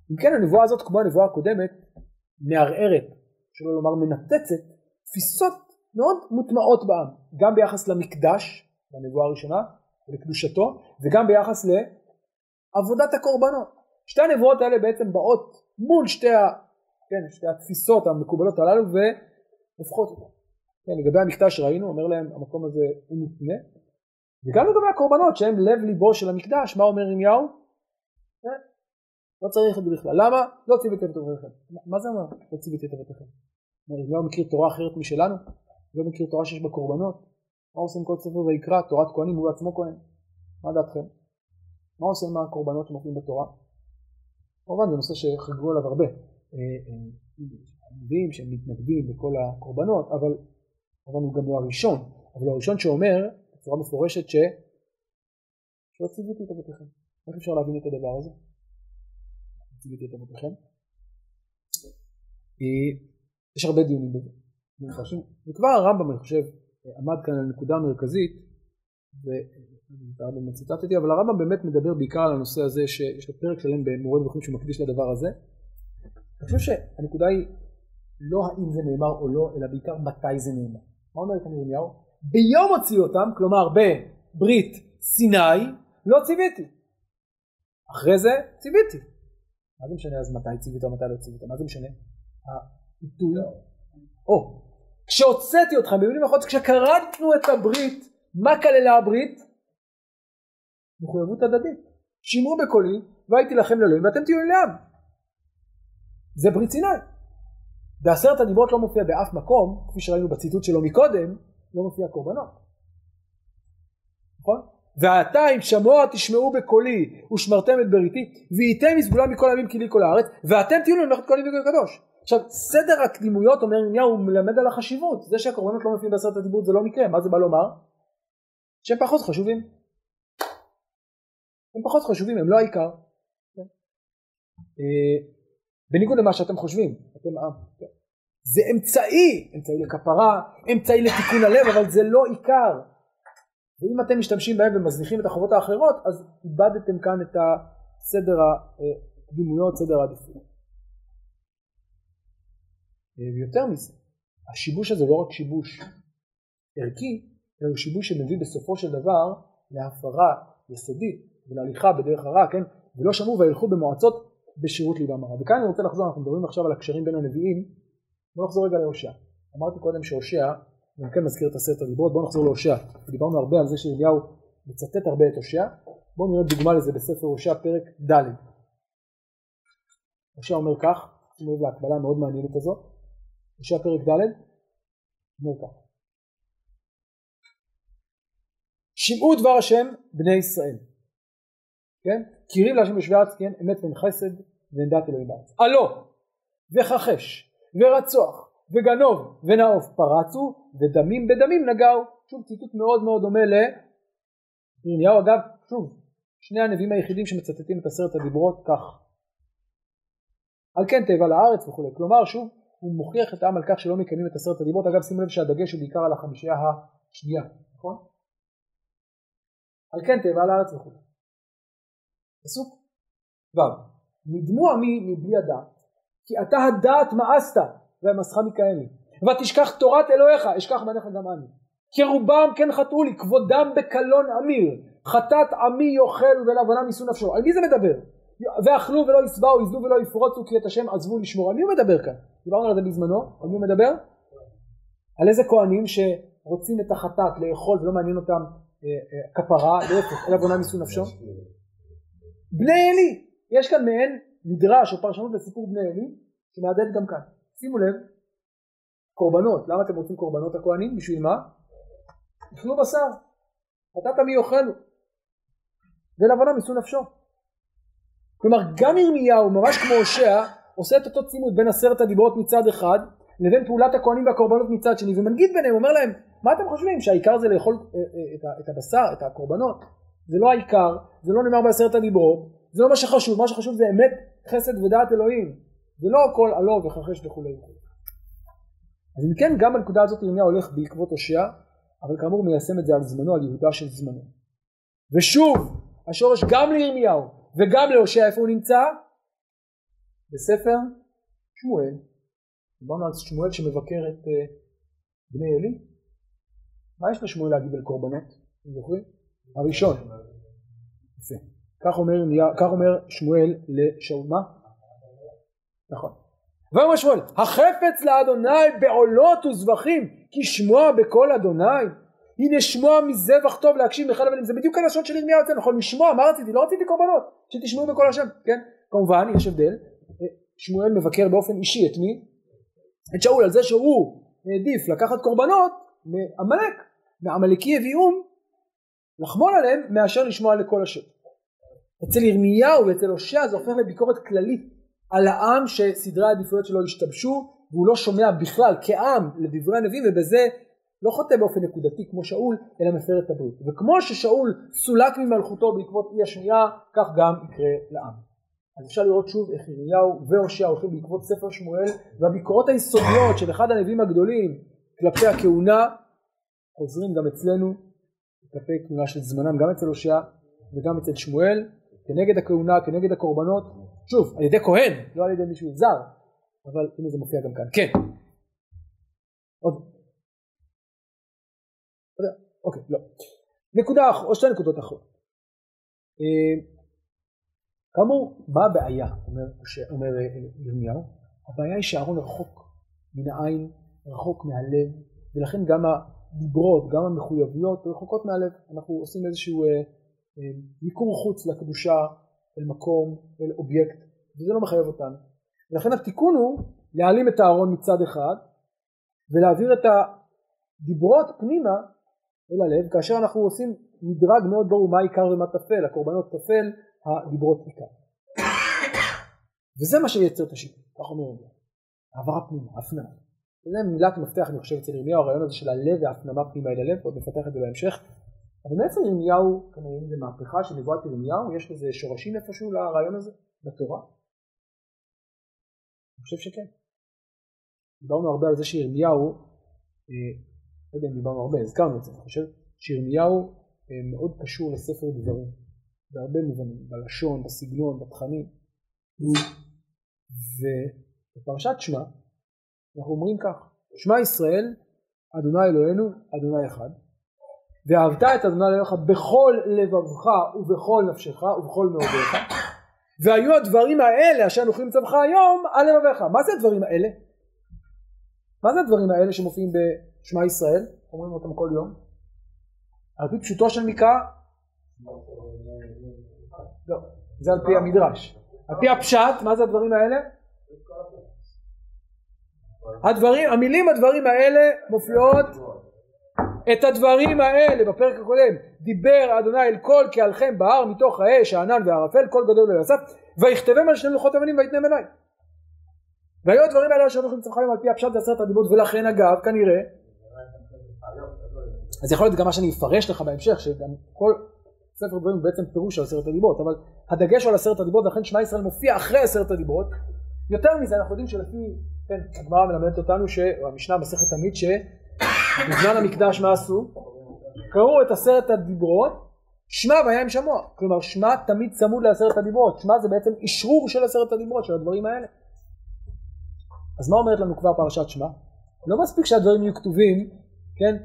אם כן, הנבואה הזאת, כמו הנבואה הקודמת, מערערת, שלא לומר מנתצת, תפיסות מאוד מוטמעות בעם, גם ביחס למקדש, בנבואה הראשונה, ולקדושתו, וגם ביחס לעבודת הקורבנות. שתי הנבואות האלה בעצם באות מול שתי, ה... כן, שתי התפיסות המקובלות הללו, והופכות אותן. כן, לגבי המקדש שראינו, אומר להם, המקום הזה הוא מותנה, וגם לגבי הקורבנות, שהם לב ליבו של המקדש, מה אומר ירמיהו? כן. לא צריך את זה בכלל. למה? לא ציוויתם את עבודתכם. מה זה אומר? לא ציוויתי את עבודתכם. ירמיהו מכיר תורה אחרת משלנו. לא מכיר תורה שיש בה קורבנות. מה עושים כל ספר ויקרא? תורת כהנים, הוא בעצמו כהן. מה דעתכם? מה עושים מהקורבנות שמופיעים בתורה? כמובן זה נושא שחגגו עליו הרבה. יודעים שהם מתנגדים בכל הקורבנות, אבל הוא גם לא הראשון. אבל הוא הראשון שאומר, בצורה מפורשת, ש... שלא ציוויתי את עבודתכם. איך אפשר להבין את הדבר הזה? ציוויתי את עבודתכם. יש הרבה דיונים בזה. וכבר הרמב"ם, אני חושב, עמד כאן על נקודה מרכזית, ואני מצטטתי, אבל הרמב"ם באמת מדבר בעיקר על הנושא הזה, שיש לו פרק שלם במורה נבוכים שמקדיש לדבר הזה. אני חושב שהנקודה היא לא האם זה נאמר או לא, אלא בעיקר מתי זה נאמר. מה אומר כאן ירמיהו? ביום הוציאו אותם, כלומר בברית סיני, לא ציוויתי. אחרי זה ציוויתי. מה זה משנה אז מתי ציווית או מתי לא ציווית? מה זה משנה? העיתוי. או, כשהוצאתי אותך, במילים אחרות, כשקרדנו את הברית, מה כללה הברית? מחויבות הדדית. שמרו בקולי, והייתי לכם לאלוהים, ואתם תהיו לעם. זה ברית סיני. בעשרת הדיברות לא מופיע באף מקום, כפי שראינו בציטוט שלו מקודם, לא מופיע קורבנות. נכון? ואתה אם שמוע תשמעו בקולי ושמרתם את בריתי והייתם מסגולה מכל עמים כי לי כל הארץ ואתם תהיו לנו ממלכת כהנים וגוי קדוש. עכשיו סדר הקדימויות אומר ירמיהו הוא מלמד על החשיבות, זה שהקורבנות לא מופיעים בעשרת הדיברות זה לא מקרה. מה זה בא לומר? שהם פחות חשובים, הם פחות חשובים, הם לא העיקר, בניגוד למה שאתם חושבים. אתם עם זה אמצעי, אמצעי לכפרה, אמצעי לתיקון הלב, אבל זה לא עיקר. ואם אתם משתמשים בהם ומזניחים את החובות האחרות, אז איבדתם כאן את הסדר הקדימויות, סדר העדיפות. ויותר מזה, השיבוש הזה לא רק שיבוש ערכי, אלא הוא שיבוש שמביא בסופו של דבר להפרה יסודית ולהליכה בדרך הרע, כן? ולא שמעו והלכו במועצות בשירות ליבם הרע. וכאן אני רוצה לחזור, אנחנו מדברים עכשיו על הקשרים בין הנביאים. בוא נחזור רגע להושע. אמרתי קודם שהושע, אני כן מזכיר את עשרת הדיברות, בוא נחזור להושע. דיברנו הרבה על זה שירמיהו מצטט הרבה את הושע. בואו נראה דוגמה לזה בספר הושע פרק ד'. הושע אומר כך, שימו לב להקבלה המאוד מעניינת הזאת. הושע פרק ד' אומר כך. שמעו דבר השם בני ישראל. כן? קירים להשם יושבי הארץ כי אין אמת ואין חסד ואין דעת אלוהים בארץ. הלא וכחש. ורצוח וגנוב ונאוף פרצו ודמים בדמים נגעו. שוב ציטוט מאוד מאוד דומה לירמיהו. אגב שוב שני הנביאים היחידים שמצטטים את עשרת הדיברות כך. על כן תאבה לארץ וכו'. כלומר שוב הוא מוכיח את העם על כך שלא מקיימים את עשרת הדיברות. אגב שימו לב שהדגש הוא בעיקר על החמישייה השנייה, נכון? על כן תאבה לארץ וכו'. פסוק ו נדמו עמי מבלי הדעת כי אתה הדעת מאסת והמסכה מכהני ותשכח תורת אלוהיך אשכח בניך גם אני כי רובם כן חטאו לי כבודם בקלון אמיר חטאת עמי יאכל ולעוונם יישאו נפשו. על מי זה מדבר? ואכלו ולא יסבעו יזנו ולא יפרוצו כי את השם עזבו לשמור. על מי הוא מדבר כאן? דיברנו על זה בזמנו. על מי הוא מדבר? על איזה כהנים שרוצים את החטאת לאכול ולא מעניין אותם כפרה ולעוונם יישאו נפשו? בני אלי. יש כאן מעין מדרש או פרשנות לסיפור בני אלי שמעדד גם כאן. שימו לב, קורבנות, למה אתם רוצים קורבנות הכהנים? בשביל מה? אכלו בשר, חטאת עמי יאכלו ולעוונם יישאו נפשו. כלומר גם ירמיהו ממש כמו הושע עושה את אותו צימוד בין עשרת הדיברות מצד אחד לבין פעולת הכהנים והקורבנות מצד שני, ומנגיד ביניהם, אומר להם מה אתם חושבים? שהעיקר זה לאכול את הבשר, את הקורבנות? זה לא העיקר, זה לא נאמר בעשרת הדיברות, זה לא מה שחשוב. מה שחשוב זה אמת חסד ודעת אלוהים, ולא הכל עלו וחרש וכולי וכולי. אז אם כן גם הנקודה הזאת ירמיהו הולך בעקבות הושע, אבל כאמור מיישם את זה על זמנו, על יהודה של זמנו. ושוב השורש גם לירמיהו וגם להושע איפה הוא נמצא? בספר שמואל. דיברנו על שמואל שמבקר את uh, בני אלי. מה יש לשמואל להגיד על קורבנות? אתם זוכרים? הראשון. יפה. כך אומר, כך אומר שמואל לשאול, מה? נכון. ואומר שמואל, החפץ לאדוני בעולות וזבחים, כי שמוע בקול אדוני, הנה שמוע מזבח טוב להקשיב בכל הבנים. זה בדיוק הלשון של ירמיהו אצלנו, נכון? לשמוע, מה רציתי? לא רציתי קורבנות, שתשמעו בקול השם, כן? כמובן, יש הבדל, שמואל מבקר באופן אישי את מי? את שאול, על זה שהוא העדיף לקחת קורבנות מעמלק, מעמלקי הביאום, לחמול עליהם, מאשר לשמוע לקול השם. אצל ירמיהו ואצל הושע זה הופך לביקורת כללית על העם שסדרי העדיפויות שלו השתמשו והוא לא שומע בכלל כעם לדברי הנביאים, ובזה לא חוטא באופן נקודתי כמו שאול אלא מפר את הברית. וכמו ששאול סולק ממלכותו בעקבות אי השמיעה, כך גם יקרה לעם. אז אפשר לראות שוב איך ירמיהו והושע הולכים בעקבות ספר שמואל, והביקורות היסודיות של אחד הנביאים הגדולים כלפי הכהונה חוזרים גם אצלנו כלפי הכהונה של זמנם, גם אצל הושע וגם אצל שמואל, כנגד הכהונה, כנגד הקורבנות, שוב, על ידי כהן, לא על ידי מישהו זר, אבל הנה זה מופיע גם כאן. כן. עוד. אוקיי, לא. נקודה אחת, או שתי נקודות אחרות. כאמור, מה הבעיה, אומר ירמיהו? הבעיה היא שאהרון רחוק מן העין, רחוק מהלב, ולכן גם הדיברות, גם המחויבויות, רחוקות מהלב. אנחנו עושים איזשהו מיקור חוץ לקדושה, אל מקום, אל אובייקט, וזה לא מחייב אותנו. ולכן התיקון הוא להעלים את הארון מצד אחד ולהעביר את הדיברות פנימה אל הלב, כאשר אנחנו עושים מדרג מאוד ברור מה עיקר ומה תפל, הקורבנות תפל, הדיברות עיקר. וזה מה שיצר את השיקול, כך אומר ירמיהו. העברה פנימה, הפנמה. זה מילת מפתח, אני חושב, אצל ירמיהו, הרעיון הזה של הלב וההפנמה פנימה אל הלב, עוד נפתח את זה בהמשך. אבל בעצם ירמיהו, כנראה אם זה מהפכה שנבואת ירמיהו, יש לזה שורשים איפשהו לרעיון הזה, בתורה? אני חושב שכן. דיברנו הרבה על זה שירמיהו, לא יודע אם דיברנו הרבה, הזכרנו את זה, אני חושב שירמיהו מאוד קשור לספר דברים, בהרבה מובנים, בלשון, בסגנון, בתכנים. ובפרשת שמע אנחנו אומרים כך: שמע ישראל, אדוני אלוהינו אדוני אחד, ואהבת את אדוני אלוהיך בכל לבבך ובכל נפשך ובכל מאודך, והיו הדברים האלה אשר אנוכי מצווך היום על לבבך. מה זה הדברים האלה? מה זה הדברים האלה שמופיעים בשמע ישראל, אומרים אותם כל יום על פי פשוטו של מקרא? לא, זה על פי המדרש. על פי הפשט, מה זה הדברים האלה? הדברים, המילים הדברים האלה מופיעות את הדברים האלה בפרק הקודם. דיבר אדוני אל כל קהלכם בהר, מתוך האש, הענן והערפל, קול גדול לא יסף, ויכתבם על שני לוחות אבנים ויתנם עיני. והיו הדברים האלה שאנחנו מצווחים על פי הפשט בעשרת הדיברות, ולכן אגב, כנראה, אז יכול להיות גם מה שאני אפרש לך בהמשך, שגם כל ספר דברים הוא בעצם פירוש על עשרת הדיברות, אבל הדגש הוא על עשרת הדיברות, לכן שמע ישראל מופיע אחרי עשרת הדיברות. יותר מזה, אנחנו יודעים שלפי, כן, הגמרא מלמדת אותנו, המשנה מסכת תמיד, שבזמן המקדש מה עשו? קראו את עשרת הדיברות, שמע והיה עם שמוע. כלומר, שמע תמיד צמוד לעשרת הדיברות, שמע זה בעצם אישרור של עשרת הדיברות, של הדברים האלה. אז מה אומרת לנו כבר פרשת שמע? לא מספיק שהדברים יהיו כתובים, כן,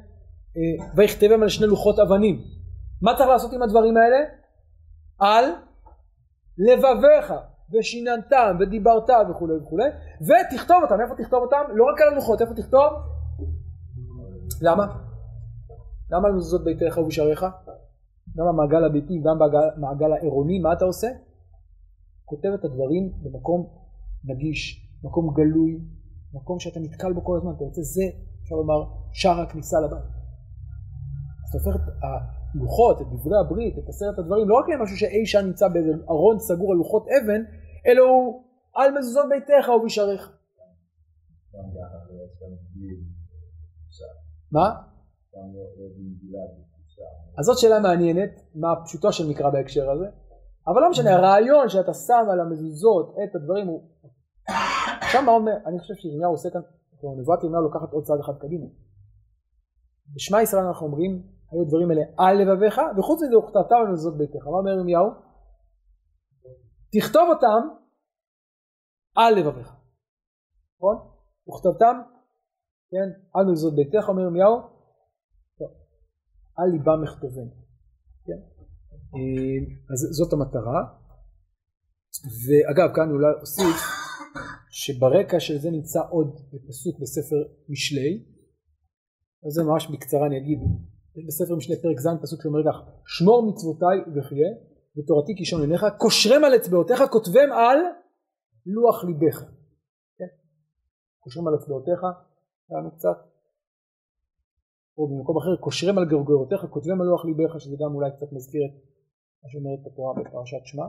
ויכתבם על שני לוחות אבנים. מה צריך לעשות עם הדברים האלה? על לבביך ושיננתם ודיברת וכו' וכו', ותכתוב אותם. איפה תכתוב אותם? לא רק על הלוחות, איפה תכתוב? למה? למה לזאת ביתך ובשעריך? גם במעגל הביתי, גם במעגל העירוני, מה אתה עושה? כותב את הדברים במקום נגיש, מקום גלוי, מקום שאתה נתקל בו כל הזמן, אתה רוצה זה, אפשר לומר, שער הכניסה לבית. אתה הופך את הלוחות, את דברי הברית, את עשרת הדברים, לא רק משהו שאי שם נמצא באיזה ארון סגור על לוחות אבן, אלא הוא על מזוזות ביתך או בשעריך. מה? אז זאת שאלה מעניינת, מה פשוטו של מקרא בהקשר הזה, אבל לא משנה, הרעיון שאתה שם על המזוזות את הדברים הוא... שם מה אומר, אני חושב שירמיהו עושה כאן, נבואת ירמיהו לוקחת עוד צעד אחד קדימה. בשמע ישראל אנחנו אומרים, היו דברים אלה על לבביך, וחוץ מזה הוא כתבתם על מזוזות ביתך. מה אומר ירמיהו? תכתוב אותם על לבביך. נכון? הוא כתבתם, כן, על מזוזות ביתך, אומר ירמיהו, על ליבם מכתובן. כן? אז זאת המטרה. ואגב, כאן אולי אוסיף שברקע של זה נמצא עוד פסוק בספר משלי, אז זה ממש בקצרה אני אגיד, בספר משנה פרק ז' פסוק שאומר כך: שמור מצוותיי וחיה, ותורתי כלשון עיניך, קושרם על אצבעותיך, כותבם על לוח ליבך. כן? קושרם על אצבעותיך, כאן קצת, או במקום אחר, קושרם על גרגרותיך, כותבם על לוח ליבך, שזה גם אולי קצת מזכיר את מה שאומרת התורה בפרשת שמע.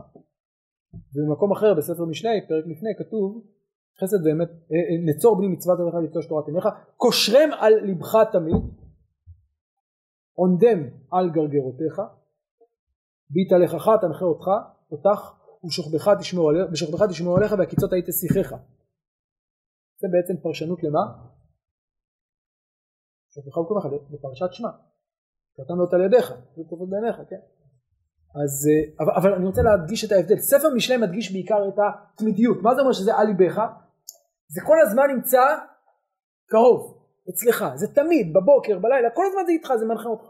ובמקום אחר, בספר משנה, פרק לפני, כתוב, חסד באמת, נצור בני מצוות אביך לקדוש תורת אמך, קושרם על לבך תמיד, עונדם על גרגרותיך, בהתהלכך תנחה אותך, אותך, ובשוכבך תשמעו עליך, בשוכבך תשמעו עליך, והקיצות היית שיחך. זה בעצם פרשנות למה? בשוכבך ובקומך, בפרשת שמע. שאתה נאות על ידיך, זה טובות בעיניך, כן? אז, אבל, אבל אני רוצה להדגיש את ההבדל. ספר משלי מדגיש בעיקר את התמידיות. מה זה אומר שזה על ליבך? זה כל הזמן נמצא קרוב, אצלך. זה תמיד, בבוקר, בלילה, כל הזמן זה איתך, זה מנחה אותך.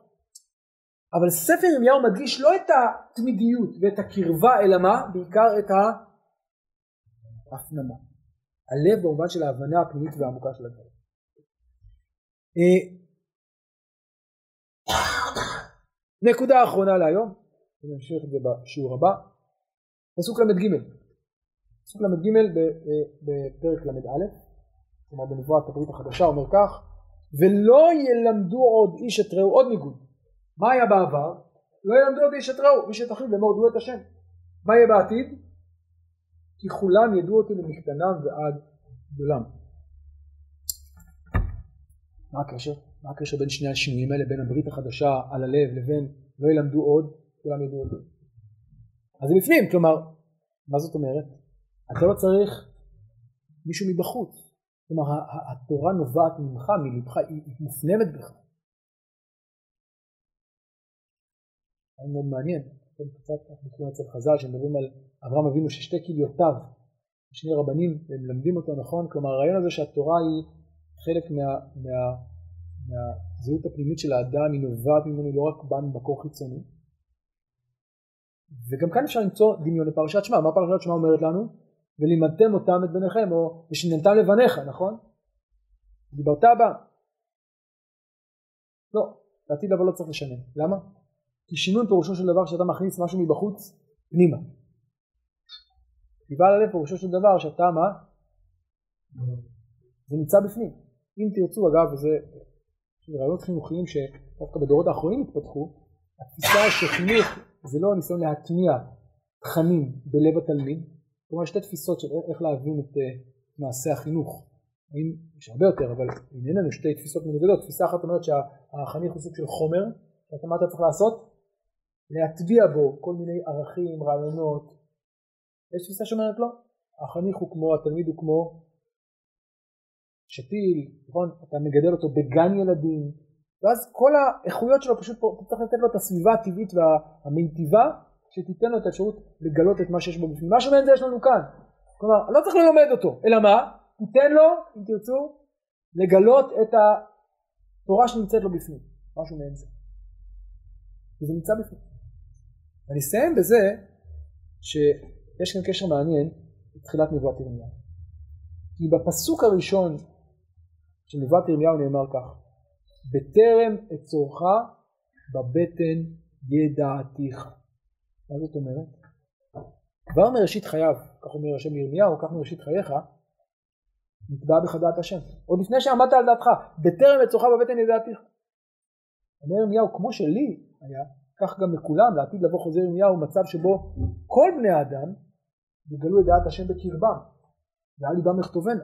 אבל ספר ירמיהו מדגיש לא את התמידיות ואת הקרבה, אלא מה? בעיקר את ההפנמה. הלב במובן של ההבנה הפנימית והעמוקה של הדבר. נקודה האחרונה להיום. ונמשיך את זה בשיעור הבא. פסוק למד ג' פסוק למד ג' בפרק למד א', כלומר בנבואת הברית החדשה, אומר כך: ולא ילמדו עוד איש את רעהו עוד ניגוד, מה היה בעבר? לא ילמדו אותי איש את רעהו, איש את אחיו למרדו את השם. מה יהיה בעתיד? כי כולם ידעו אותי למקטנם ועד גדולם. מה הקשר? מה הקשר בין שני השינויים האלה, בין הברית החדשה על הלב לבין לא ילמדו עוד, כולם ידעו אותי? אז הם לפנים, כלומר, מה זאת אומרת? אתה לא צריך מישהו מבחוץ. כלומר, התורה נובעת ממך, מלבך, היא מופנמת בך. זה מאוד מעניין. אנחנו אצל חז"ל שמדברים על אברהם אבינו ששתי כליותיו, שני רבנים, הם למדים אותו, נכון? כלומר, הרעיון הזה שהתורה היא חלק מהזהות הפנימית של האדם, היא נובעת ממנו, לא רק בא ממקור חיצוני. וגם כאן אפשר למצוא דמיון לפרשת שמע. מה פרשת שמע אומרת לנו? ולימדתם אותם את בניכם, או ושננתם לבניך, נכון? דיברת הבא. לא, בעתיד אבל לא צריך לשנן. למה? כי שינון פירושו של דבר שאתה מכניס משהו מבחוץ פנימה. דיבר עליו פירושו של דבר שאתה מה? זה נמצא בפנים. אם תרצו, אגב, וזה רעיונות חינוכיים שדווקא בדורות האחרונים התפתחו, התפיסה שחינוך זה לא ניסיון להטמיע תכנים בלב התלמיד, כלומר שתי תפיסות של איך להבין את מעשה החינוך. יש הרבה יותר, אבל אין לנו שתי תפיסות מנוגדות. תפיסה אחת אומרת שהחניך הוא סוג של חומר, שאתה מה אתה צריך לעשות? להטביע בו כל מיני ערכים, רעיונות. יש תפיסה שאומרת לא. החניך הוא כמו, התלמיד הוא כמו שתיל, נכון? אתה מגדל אותו בגן ילדים, ואז כל האיכויות שלו פשוט פה, אתה צריך לתת לו את הסביבה הטבעית והמיטיבה, שתיתן לו את האפשרות לגלות את מה שיש בו בפנים. מה שמעין זה יש לנו כאן. כלומר, לא צריך ללמד אותו, אלא מה? תיתן לו, אם תרצו, לגלות את התורה שנמצאת לו בפנים. משהו מעין זה. וזה נמצא בפנים. אני אסיים בזה שיש כאן קשר מעניין לתחילת נבואת ירמיהו. כי בפסוק הראשון של נבואת ירמיהו נאמר כך: בטרם אצורך בבטן ידעתיך. מה זאת אומרת? כבר מראשית חייו, כך אומר השם ירמיהו, כך מראשית חייך, נקבע בך דעת השם. עוד לפני שעמדת על דעתך, בטרם אצורך בבטן ידעתיך. אומר ירמיהו, כמו שלי היה, כך גם לכולם, לעתיד לבוא חוזר ירמיהו, מצב שבו כל בני האדם יגלו את דעת השם בקרבם, ועל ליבם יכתובנה.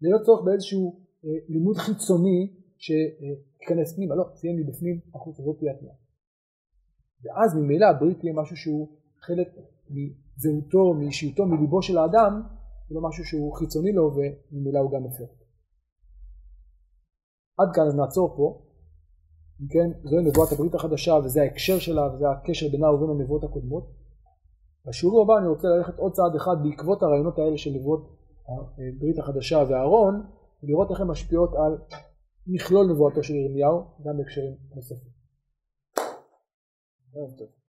ללא צורך באיזשהו אה, לימוד חיצוני שתיכנס אה, פנימה, לא, תהיה מבפנים, החוץ הזאת תהיה פנימה. ואז ממילא הברית תהיה משהו שהוא חלק מזהותו, מאישיותו, מליבו של האדם, ולא משהו שהוא חיצוני לו, וממילא הוא גם מפר. עד כאן אז נעצור פה. אם כן, זוהי נבואת הברית החדשה, וזה ההקשר שלה, וזה הקשר בינה ובין הנבואות הקודמות. בשיעור הבא אני רוצה ללכת עוד צעד אחד בעקבות הרעיונות האלה של נבואות הברית החדשה והארון, ולראות איך הן משפיעות על מכלול נבואתו של ירמיהו, גם בהקשרים נוספים. Thank you.